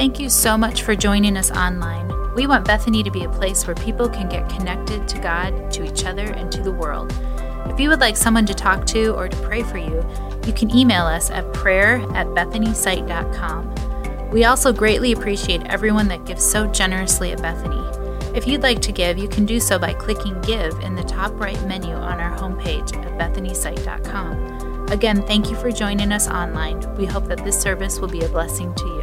Thank you so much for joining us online. We want Bethany to be a place where people can get connected to God, to each other, and to the world. If you would like someone to talk to or to pray for you, you can email us at prayer@BethanySite.com. We also greatly appreciate everyone that gives so generously at Bethany. If you'd like to give, you can do so by clicking Give in the top right menu on our homepage at BethanySite.com. Again, thank you for joining us online. We hope that this service will be a blessing to you.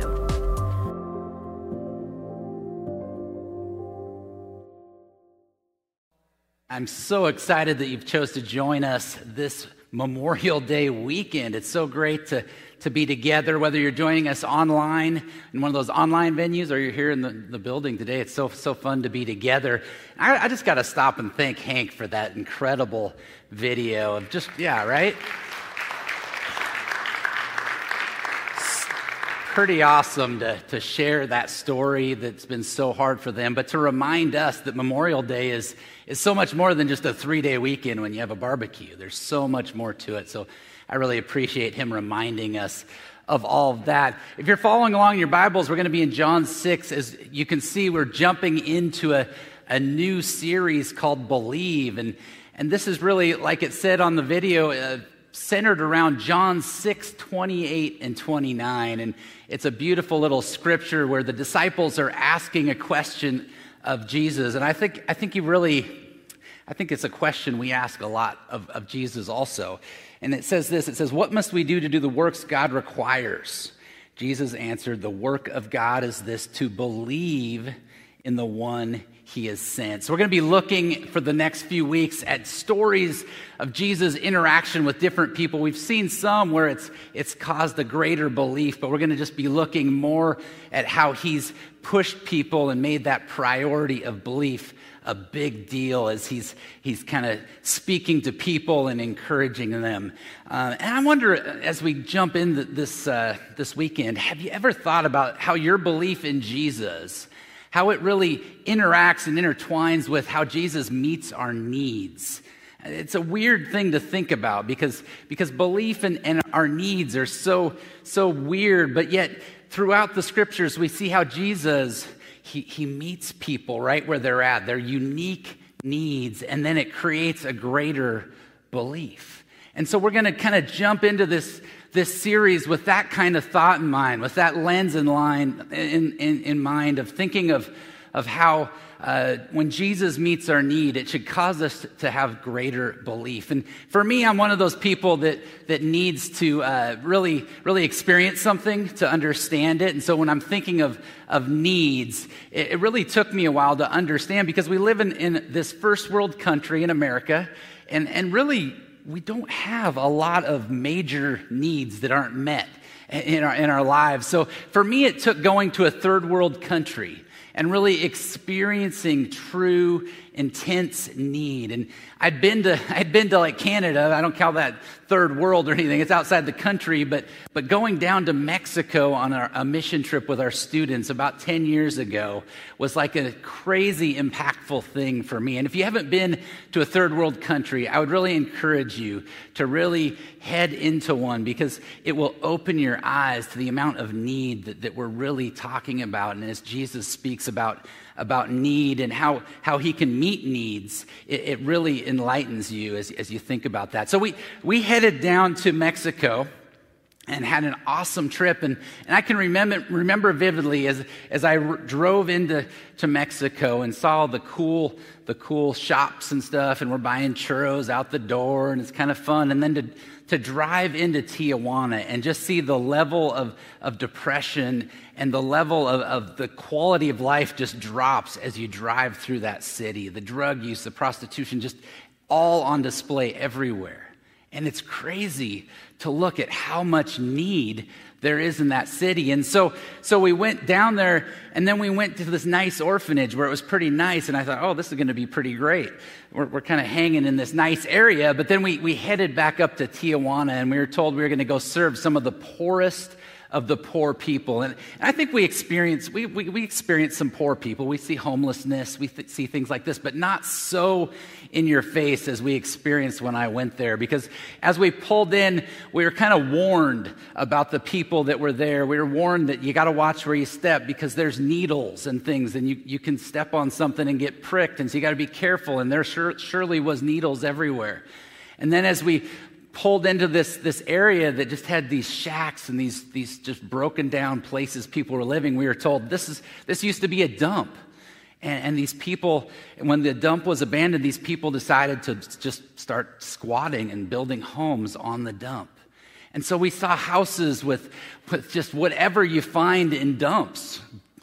I'm so excited that you've chose to join us this Memorial Day weekend. It's so great to be together, whether you're joining us online in one of those online venues or you're here in the building today. It's so fun to be together. I just got to stop and thank Hank for that incredible video of just, yeah, right? Pretty awesome to share that story that's been so hard for them, but to remind us that Memorial Day is so much more than just a three-day weekend when you have a barbecue. There's so much more to it, so I really appreciate him reminding us of all of that. If you're following along in your Bibles, we're going to be in John 6. As you can see, we're jumping into a new series called Believe, and this is really, like it said on the video, centered around John 6, 28 and 29. And it's a beautiful little scripture where the disciples are asking a question of Jesus. And I think it's a question we ask a lot of Jesus also. And it says this, it says, "What must we do to do the works God requires?" Jesus answered, "The work of God is this, to believe in the one he has sent." So we're going to be looking for the next few weeks at stories of Jesus' interaction with different people. We've seen some where it's caused a greater belief, but we're going to just be looking more at how he's pushed people and made that priority of belief a big deal as he's kind of speaking to people and encouraging them. And I wonder, as we jump into this weekend, have you ever thought about how your belief in Jesus, how it really interacts and intertwines with how Jesus meets our needs? It's a weird thing to think about because belief and our needs are so weird, but yet throughout the scriptures we see how Jesus, he meets people right where they're at, their unique needs, and then it creates a greater belief. And so we're going to kind of jump into this series with that kind of thought in mind, with that lens in mind of thinking of how when Jesus meets our need, it should cause us to have greater belief. And for me, I'm one of those people that needs to really experience something to understand it. And so when I'm thinking of needs, it really took me a while to understand, because we live in this first world country in America, and really, we don't have a lot of major needs that aren't met in our lives. So for me, it took going to a third world country and really experiencing true, intense need. And I'd been to like Canada. I don't call that third world or anything. It's outside the country. But going down to Mexico on a mission trip with our students about 10 years ago was like a crazy, impactful thing for me. And if you haven't been to a third world country, I would really encourage you to really head into one, because it will open your eyes to the amount of need that we're really talking about. And as Jesus speaks about need and how he can meet needs, it really enlightens you as you think about that. So we headed down to Mexico and had an awesome trip. And I can remember vividly as I drove into Mexico and saw the cool shops and stuff, and we're buying churros out the door, and it's kind of fun. And then to drive into Tijuana and just see the level of depression and the level of the quality of life just drops as you drive through that city. The drug use, the prostitution, just all on display everywhere. And it's crazy to look at how much need there is in that city. And so we went down there, and then we went to this nice orphanage where it was pretty nice. And I thought, oh, this is going to be pretty great. We're kind of hanging in this nice area. But then we headed back up to Tijuana, and we were told we were going to go serve some of the poorest of the poor people. And I think we experience some poor people. We see homelessness, we see things like this, but not so in your face as we experienced when I went there. Because as we pulled in, we were kind of warned about the people that were there. We were warned that you got to watch where you step because there's needles and things, and you can step on something and get pricked, and so you got to be careful. And there surely was needles everywhere. And then as we pulled into this area that just had these shacks and these just broken down places people were living, we were told this used to be a dump. And these people, when the dump was abandoned, these people decided to just start squatting and building homes on the dump. And so we saw houses with just whatever you find in dumps,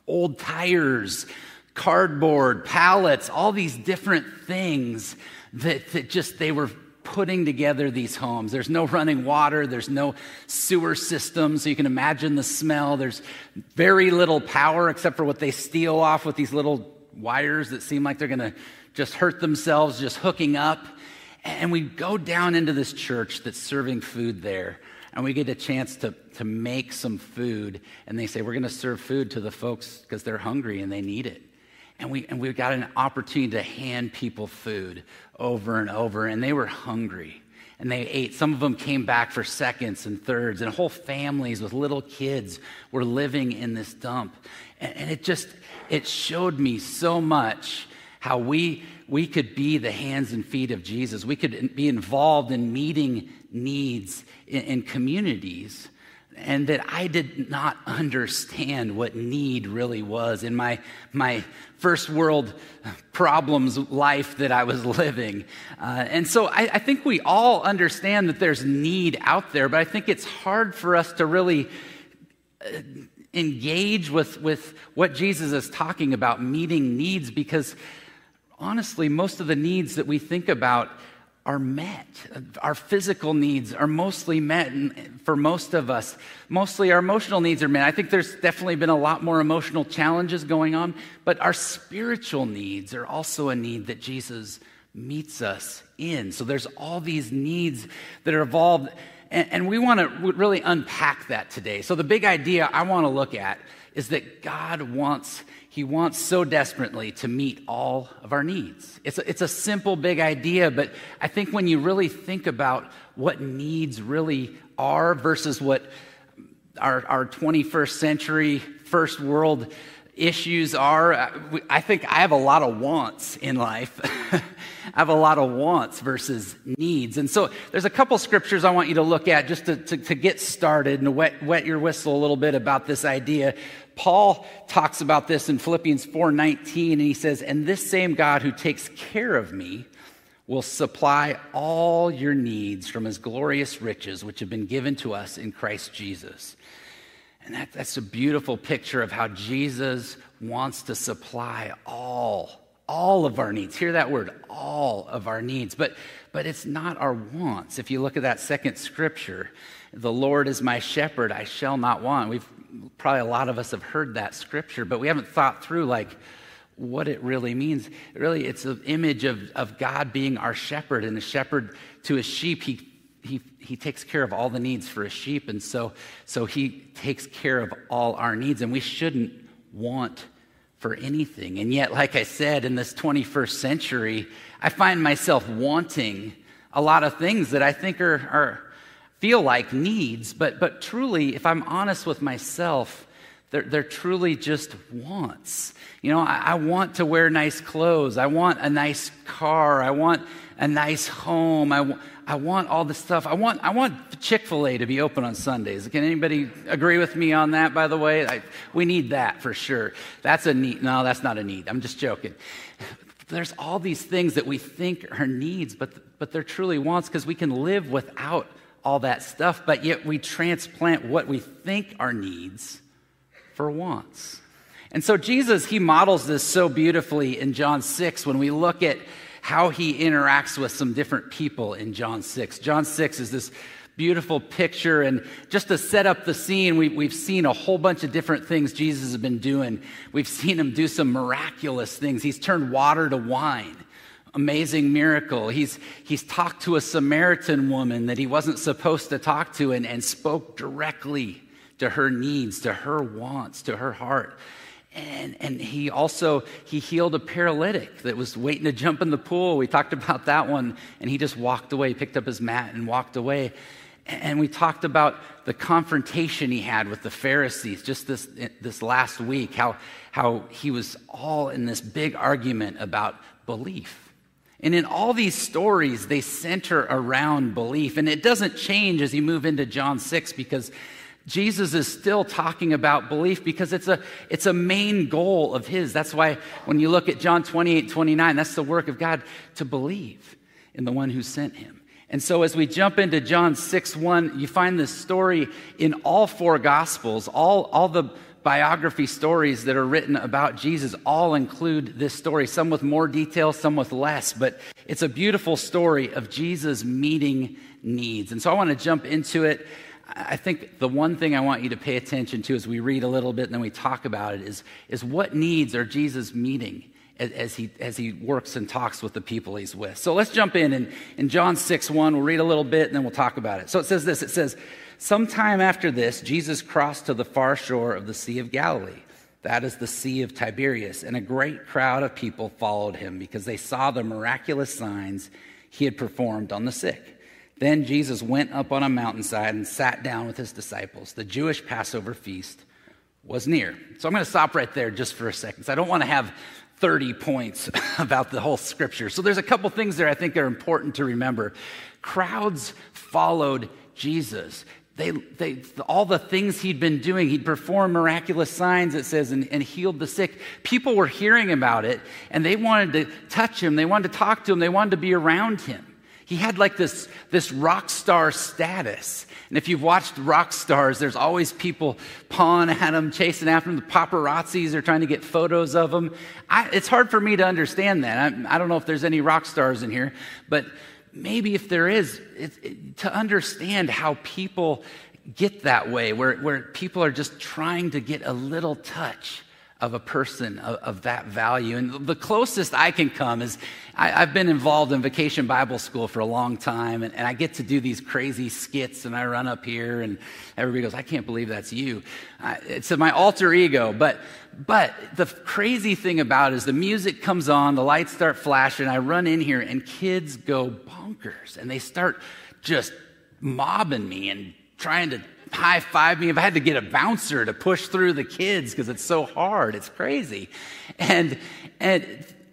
old tires, cardboard, pallets, all these different things that just they were putting together these homes. There's no running water. There's no sewer system, so you can imagine the smell. There's very little power except for what they steal off with these little wires that seem like they're going to just hurt themselves just hooking up. And we go down into this church that's serving food there, and we get a chance to make some food. And they say, we're going to serve food to the folks because they're hungry and they need it. And we got an opportunity to hand people food over and over, and they were hungry, and they ate. Some of them came back for seconds and thirds, and whole families with little kids were living in this dump. And it showed me so much how we could be the hands and feet of Jesus. We could be involved in meeting needs in communities, and that I did not understand what need really was in my first world problems life that I was living. And so I think we all understand that there's need out there, but I think it's hard for us to really engage with what Jesus is talking about, meeting needs, because honestly, most of the needs that we think about are met. Our physical needs are mostly met for most of us. Mostly our emotional needs are met. I think there's definitely been a lot more emotional challenges going on, but our spiritual needs are also a need that Jesus meets us in. So there's all these needs that are involved, and we want to really unpack that today. So the big idea I want to look at is that God wants so desperately to meet all of our needs. It's a simple, big idea, but I think when you really think about what needs really are versus what our 21st century, first world issues are, I think I have a lot of wants in life. I have a lot of wants versus needs. And so there's a couple scriptures I want you to look at just to get started and wet your whistle a little bit about this idea. Paul talks about this in Philippians 4:19, and he says, "And this same God who takes care of me will supply all your needs from his glorious riches, which have been given to us in Christ Jesus." And that's a beautiful picture of how Jesus wants to supply all of our needs. Hear that word, all of our needs. But it's not our wants. If you look at that second scripture, "The Lord is my shepherd, I shall not want." We've probably, a lot of us have heard that scripture, but we haven't thought through what it really means. Really, it's an image of God being our shepherd, and the shepherd to his sheep, He takes care of all the needs for his sheep, and so he takes care of all our needs, and we shouldn't want for anything. And yet, like I said, in this 21st century, I find myself wanting a lot of things that I think are feel like needs, but truly, if I'm honest with myself, they're truly just wants. You know, I want to wear nice clothes. I want a nice car. I want a nice home. I want all this stuff. I want Chick-fil-A to be open on Sundays. Can anybody agree with me on that, by the way? We need that for sure. That's a need. No, that's not a need. I'm just joking. There's all these things that we think are needs, but they're truly wants, because we can live without all that stuff, but yet we transplant what we think are needs for wants. And so Jesus, he models this so beautifully in John 6 when we look at how he interacts with some different people in John 6. John 6 is this beautiful picture, and just to set up the scene, we've seen a whole bunch of different things Jesus has been doing. We've seen him do some miraculous things. He's turned water to wine. Amazing miracle. He's talked to a Samaritan woman that he wasn't supposed to talk to and spoke directly to her needs, to her wants, to her heart. And he healed a paralytic that was waiting to jump in the pool. We talked about that one. And he just walked away, picked up his mat and walked away. And we talked about the confrontation he had with the Pharisees just this last week, how he was all in this big argument about belief. And in all these stories, they center around belief. And it doesn't change as you move into John 6 because Jesus is still talking about belief because it's a main goal of his. That's why when you look at John 28:29, that's the work of God to believe in the one who sent him. And so as we jump into John 6:1, you find this story in all four Gospels. All the biography stories that are written about Jesus all include this story, some with more detail, some with less. But it's a beautiful story of Jesus meeting needs. And so I want to jump into it. I think the one thing I want you to pay attention to as we read a little bit and then we talk about it is what needs are Jesus meeting as he works and talks with the people he's with. So let's jump in John 6:1, we'll read a little bit and then we'll talk about it. So it says this, it says, sometime after this, Jesus crossed to the far shore of the Sea of Galilee. That is the Sea of Tiberias. And a great crowd of people followed him because they saw the miraculous signs he had performed on the sick. Then Jesus went up on a mountainside and sat down with his disciples. The Jewish Passover feast was near. So I'm going to stop right there just for a second. So I don't want to have 30 points about the whole scripture. So there's a couple things there I think are important to remember. Crowds followed Jesus. They all the things he'd been doing, he'd perform miraculous signs, it says, and healed the sick. People were hearing about it, and they wanted to touch him. They wanted to talk to him. They wanted to be around him. He had like this rock star status. And if you've watched rock stars, there's always people pawing at them, chasing after them. The paparazzis are trying to get photos of them. It's hard for me to understand that. I don't know if there's any rock stars in here, but maybe if there is, to understand how people get that way, where people are just trying to get a little touch of a person of that value. And the closest I can come is I've been involved in Vacation Bible School for a long time, and I get to do these crazy skits, and I run up here, and everybody goes, I can't believe that's you. It's my alter ego. But the crazy thing about it is the music comes on, the lights start flashing, I run in here, and kids go bonkers, and they start just mobbing me and trying to high-five me. If I had to get a bouncer to push through the kids because it's so hard, it's crazy. And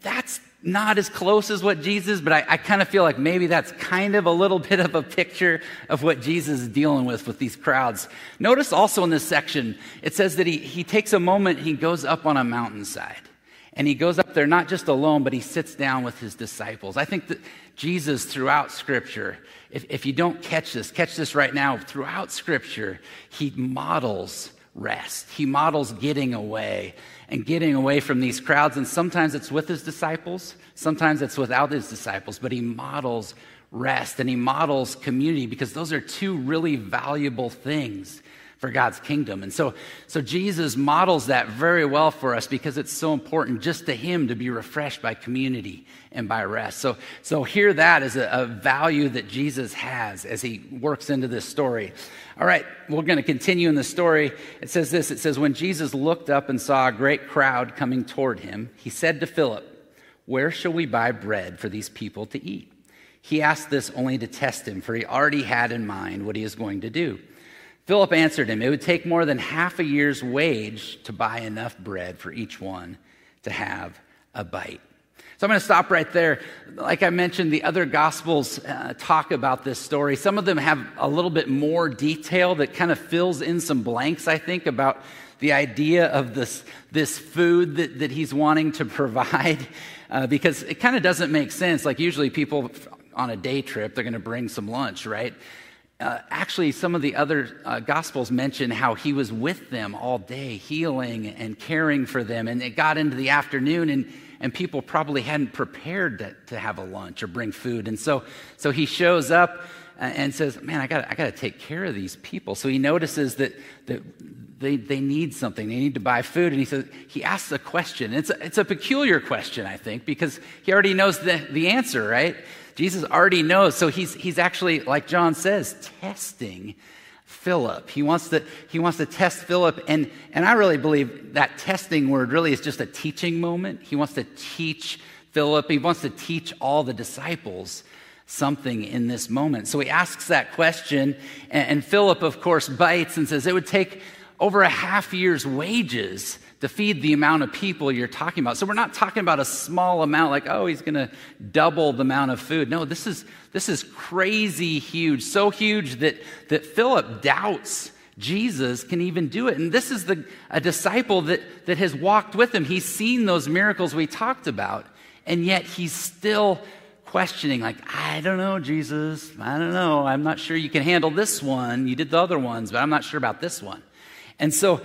that's not as close as what Jesus, but I kind of feel like maybe that's kind of a little bit of a picture of what Jesus is dealing with these crowds. Notice also in this section, it says that he takes a moment, he goes up on a mountainside. And he goes up there not just alone, but he sits down with his disciples. I think that Jesus throughout Scripture, if you don't catch this right now, throughout Scripture, he models rest. He models getting away from these crowds. And sometimes it's with his disciples, sometimes it's without his disciples, but he models rest and he models community because those are two really valuable things for God's kingdom. And so Jesus models that very well for us because it's so important just to him to be refreshed by community and by rest. So hear that as a value that Jesus has as he works into this story. All right, we're going to continue in the story. It says this, it says, when Jesus looked up and saw a great crowd coming toward him, he said to Philip, where shall we buy bread for these people to eat? He asked this only to test him, for he already had in mind what he was going to do. Philip answered him, it would take more than half a year's wage to buy enough bread for each one to have a bite. So I'm going to stop right there. Like I mentioned, the other Gospels talk about this story. Some of them have a little bit more detail that kind of fills in some blanks, I think, about the idea of this food that he's wanting to provide because it kind of doesn't make sense. Like usually people on a day trip, they're going to bring some lunch, right? Actually, some of the other Gospels mention how he was with them all day, healing and caring for them. And it got into the afternoon, and people probably hadn't prepared to have a lunch or bring food. And so he shows up and says, man, I got to take care of these people. So he notices that they need something. They need to buy food. And he asks a question. It's a peculiar question, I think, because he already knows the answer, right? Jesus already knows. So he's actually, like John says, testing Philip. He wants to test Philip, and I really believe that testing word really is just a teaching moment. He wants to teach Philip. He wants to teach all the disciples something in this moment. So he asks that question, and Philip, of course, bites and says, it would take over a half year's wages to feed the amount of people you're talking about. So we're not talking about a small amount like, oh, he's going to double the amount of food. No, this is crazy huge, so huge that Philip doubts Jesus can even do it. And this is a disciple that has walked with him. He's seen those miracles we talked about, and yet he's still questioning, like, I don't know, Jesus. I don't know. I'm not sure you can handle this one. You did the other ones, but I'm not sure about this one. And so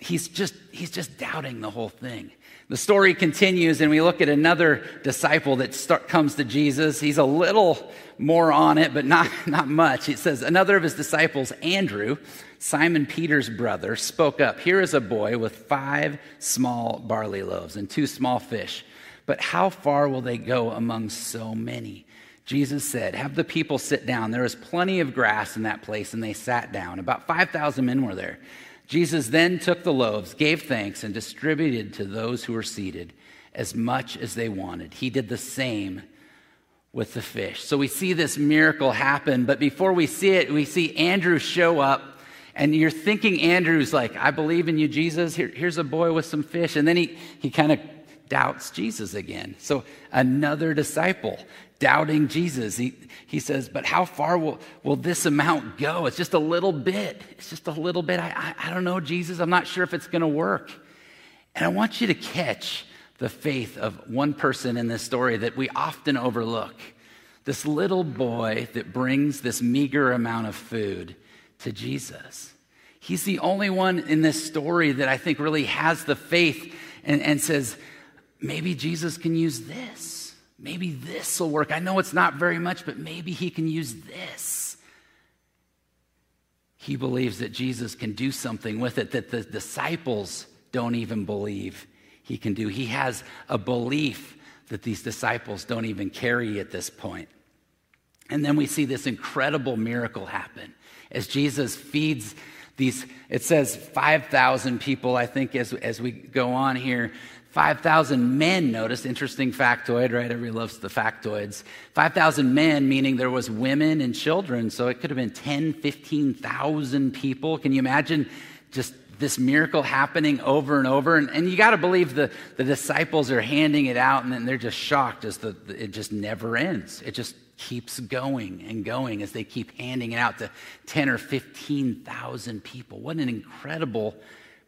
he's just doubting the whole thing. The story continues, and we look at another disciple that comes to Jesus. He's a little more on it, but not much. It says, another of his disciples, Andrew, Simon Peter's brother, spoke up. Here is a boy with 5 small barley loaves and 2 small fish. But how far will they go among so many? Jesus said, have the people sit down. There is plenty of grass in that place, and they sat down. About 5,000 men were there. Jesus then took the loaves, gave thanks, and distributed to those who were seated as much as they wanted. He did the same with the fish. So we see this miracle happen, but before we see it, we see Andrew show up, and you're thinking Andrew's like, I believe in you, Jesus. Here's a boy with some fish. And then he kind of doubts Jesus again. So another disciple doubting Jesus. He says, but how far will this amount go? It's just a little bit. It's just a little bit. I don't know, Jesus. I'm not sure if it's going to work. And I want you to catch the faith of one person in this story that we often overlook. This little boy that brings this meager amount of food to Jesus. He's the only one in this story that I think really has the faith and says, maybe Jesus can use this. Maybe this will work. I know it's not very much, but maybe he can use this. He believes that Jesus can do something with it that the disciples don't even believe he can do. He has a belief that these disciples don't even carry at this point. And then we see this incredible miracle happen as Jesus feeds these, it says 5,000 people, I think, as we go on here. 5,000 men, notice, interesting factoid, right? Everybody loves the factoids. 5,000 men, meaning there was women and children, so it could have been 10,000, 15,000 people. Can you imagine just this miracle happening over and over? And you got to believe the disciples are handing it out, and then they're just shocked as it just never ends. It just keeps going and going as they keep handing it out to 10 or 15,000 people. What an incredible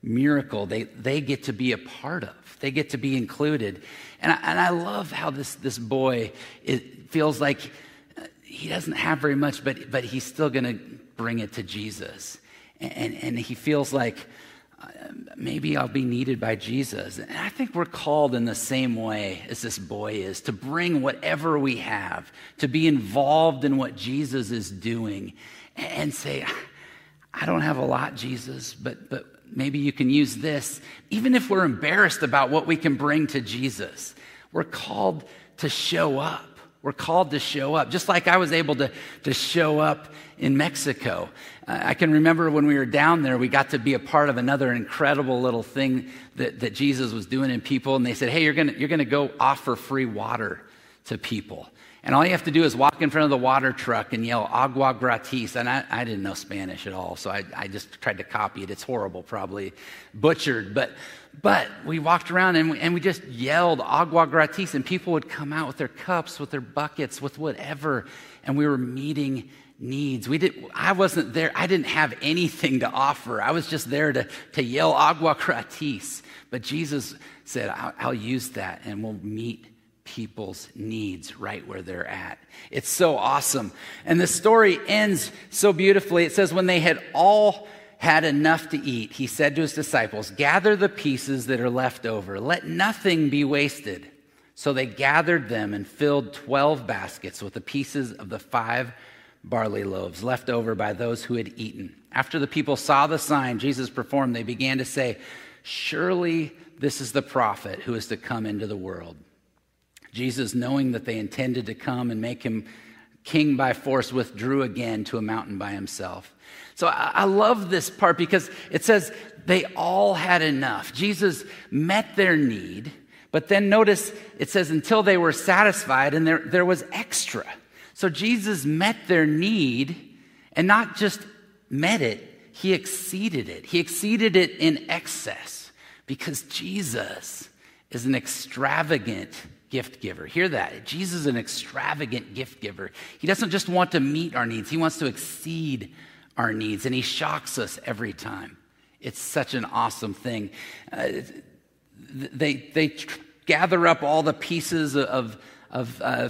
miracle they get to be a part of. They get to be included. And I love how this boy, it feels like he doesn't have very much, but he's still going to bring it to Jesus. And he feels like maybe I'll be needed by Jesus. And I think we're called in the same way as this boy is, to bring whatever we have, to be involved in what Jesus is doing and say, I don't have a lot, Jesus, but maybe you can use this. Even if we're embarrassed about what we can bring to Jesus, we're called to show up. We're called to show up. Just like I was able to show up in Mexico. I can remember when we were down there, we got to be a part of another incredible little thing that Jesus was doing in people. And they said, hey, you're going to go offer free water to people. And all you have to do is walk in front of the water truck and yell, agua gratis. And I didn't know Spanish at all, so I just tried to copy it. It's horrible, probably butchered. But we walked around and we just yelled, agua gratis. And people would come out with their cups, with their buckets, with whatever. And we were meeting needs. I wasn't there. I didn't have anything to offer. I was just there to yell, agua gratis. But Jesus said, I'll use that and we'll meet people's needs right where they're at. It's so awesome. And the story ends so beautifully. It says, when they had all had enough to eat, he said to his disciples, gather the pieces that are left over. Let nothing be wasted. So they gathered them and filled 12 baskets with the pieces of the 5 barley loaves left over by those who had eaten. After the people saw the sign Jesus performed, they began to say, surely this is the prophet who is to come into the world. Jesus, knowing that they intended to come and make him king by force, withdrew again to a mountain by himself. So I love this part because it says they all had enough. Jesus met their need, but then notice it says until they were satisfied, and there was extra. So Jesus met their need, and not just met it, he exceeded it. He exceeded it in excess because Jesus is an extravagant gift giver. Hear that. Jesus is an extravagant gift giver. He doesn't just want to meet our needs. He wants to exceed our needs, and he shocks us every time. It's such an awesome thing. They gather up all the pieces of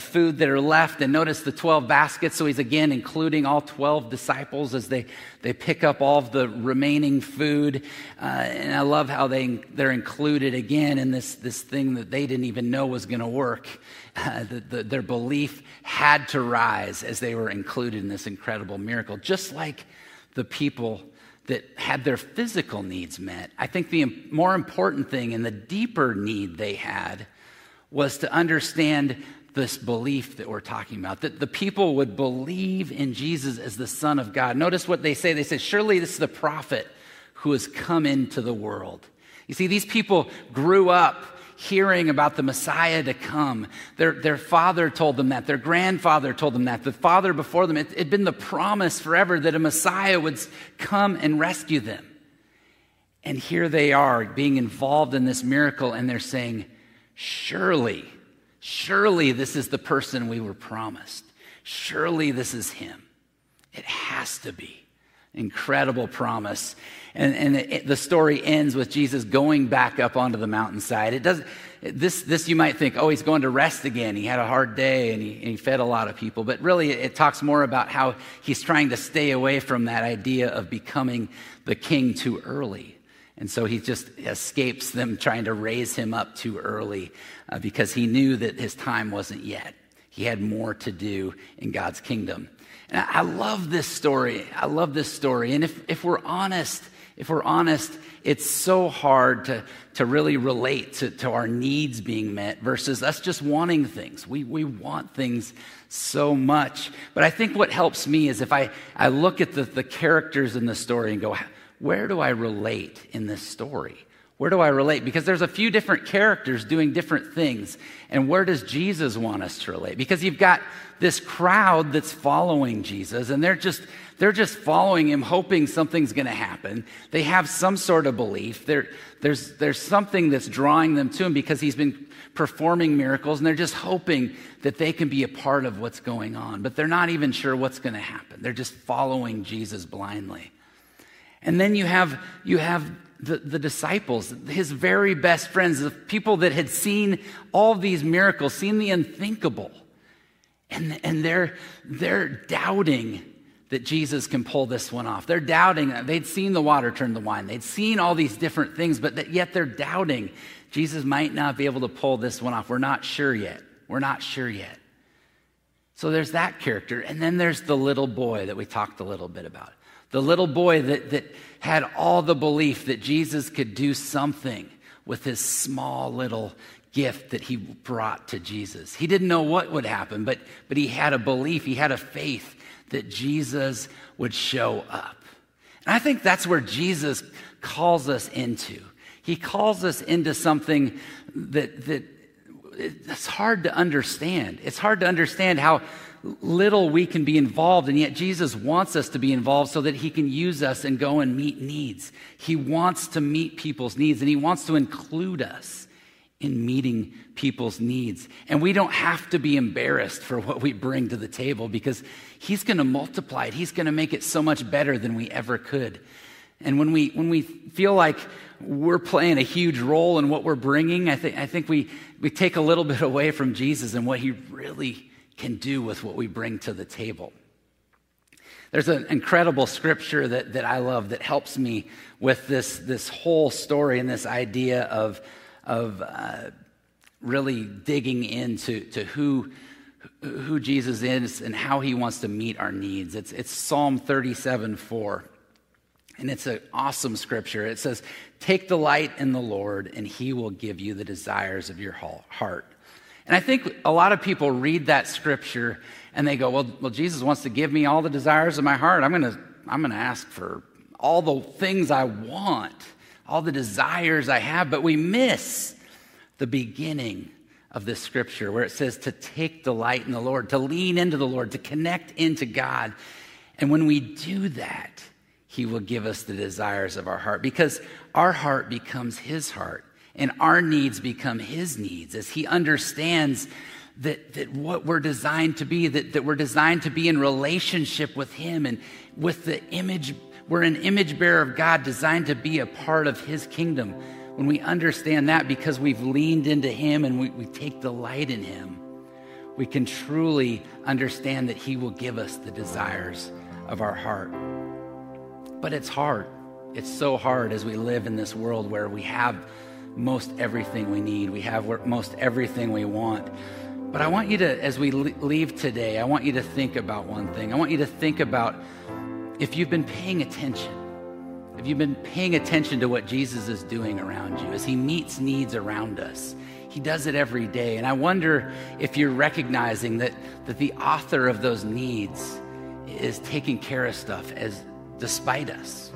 food that are left, and notice the 12 baskets. So he's again including all 12 disciples as they pick up all of the remaining food. And I love how they're included again in this thing that they didn't even know was going to work. Their belief had to rise as they were included in this incredible miracle, just like the people that had their physical needs met. I think the more important thing and the deeper need they had was to understand this belief that we're talking about, that the people would believe in Jesus as the Son of God. Notice what they say. They say, surely this is the prophet who has come into the world. You see, these people grew up hearing about the Messiah to come. Their father told them that. Their grandfather told them that. The father before them, it had been the promise forever that a Messiah would come and rescue them. And here they are being involved in this miracle, and they're saying, Surely this is the person we were promised. Surely this is him. It has to be. Incredible promise. And the story ends with Jesus going back up onto the mountainside. It doesn't. This you might think, oh, he's going to rest again. He had a hard day and he fed a lot of people. But really, it talks more about how he's trying to stay away from that idea of becoming the king too early. And so he just escapes them trying to raise him up too early because he knew that his time wasn't yet. He had more to do in God's kingdom. And I love this story. I love this story. And if we're honest, it's so hard to really relate to our needs being met versus us just wanting things. We want things so much. But I think what helps me is if I look at the characters in the story and go, where do I relate in this story? Where do I relate? Because there's a few different characters doing different things. And where does Jesus want us to relate? Because you've got this crowd that's following Jesus, and they're just following him, hoping something's going to happen. They have some sort of belief. There's something that's drawing them to him because he's been performing miracles, and they're just hoping that they can be a part of what's going on. But they're not even sure what's going to happen. They're just following Jesus blindly. And then you have the disciples, his very best friends, the people that had seen all these miracles, seen the unthinkable. And they're doubting that Jesus can pull this one off. They're doubting. They'd seen the water turn to wine. They'd seen all these different things, but yet they're doubting Jesus might not be able to pull this one off. We're not sure yet. So there's that character. And then there's the little boy that we talked a little bit about. The little boy that had all the belief that Jesus could do something with his small little gift that he brought to Jesus. He didn't know what would happen, but he had a belief, he had a faith that Jesus would show up. And I think that's where Jesus calls us into. He calls us into something that it's hard to understand. It's hard to understand how little we can be involved, and yet Jesus wants us to be involved so that he can use us and go and meet needs. He wants to meet people's needs, and he wants to include us in meeting people's needs. And we don't have to be embarrassed for what we bring to the table because he's going to multiply it. He's going to make it so much better than we ever could. And when we feel like we're playing a huge role in what we're bringing, I think we take a little bit away from Jesus and what he really can do with what we bring to the table. There's an incredible scripture that I love that helps me with this whole story and this idea of really digging into who Jesus is and how he wants to meet our needs. It's Psalm 37:4, and it's an awesome scripture. It says, "Take delight in the Lord, and he will give you the desires of your heart." And I think a lot of people read that scripture and they go, well, Jesus wants to give me all the desires of my heart. I'm going to ask for all the things I want, all the desires I have. But we miss the beginning of this scripture where it says to take delight in the Lord, to lean into the Lord, to connect into God. And when we do that, he will give us the desires of our heart, because our heart becomes his heart and our needs become his needs as he understands that what we're designed to be, that we're designed to be in relationship with him and with the image. We're an image bearer of God, designed to be a part of his kingdom. When we understand that, because we've leaned into him and we take delight in him, we can truly understand that he will give us the desires of our heart. But it's hard. It's so hard as we live in this world where we have most everything we need. We have most everything we want. But I want you to, as we leave today, I want you to think about one thing. I want you to think about if you've been paying attention, if you've been paying attention to what Jesus is doing around you, as he meets needs around us. He does it every day. And I wonder if you're recognizing that the author of those needs is taking care of stuff as despite us,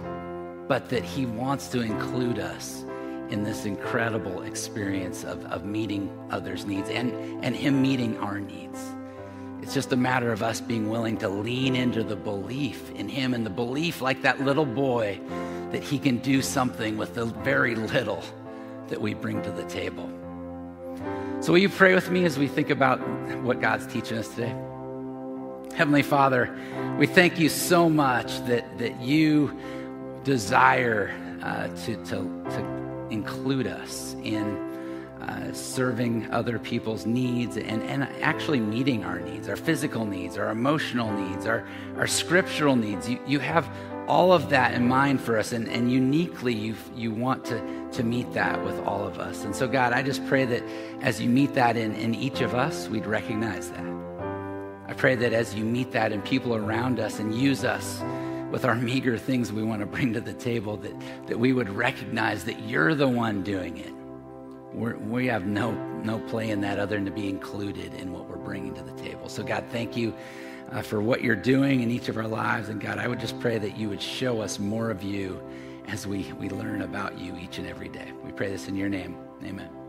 but that he wants to include us in this incredible experience of meeting others' needs and him meeting our needs. It's just a matter of us being willing to lean into the belief in him, and the belief, like that little boy, that he can do something with the very little that we bring to the table. So will you pray with me as we think about what God's teaching us today? Heavenly Father, we thank you so much that you desire to include us in serving other people's needs and actually meeting our needs, our physical needs, our emotional needs, our scriptural needs. You have all of that in mind for us, and uniquely you want to meet that with all of us. And so God, I just pray that as you meet that in each of us, we'd recognize that. I pray that as you meet that in people around us and use us with our meager things we want to bring to the table, that we would recognize that you're the one doing it. We have no play in that other than to be included in what we're bringing to the table. So God, thank you for what you're doing in each of our lives. And God, I would just pray that you would show us more of you as we learn about you each and every day. We pray this in your name. Amen.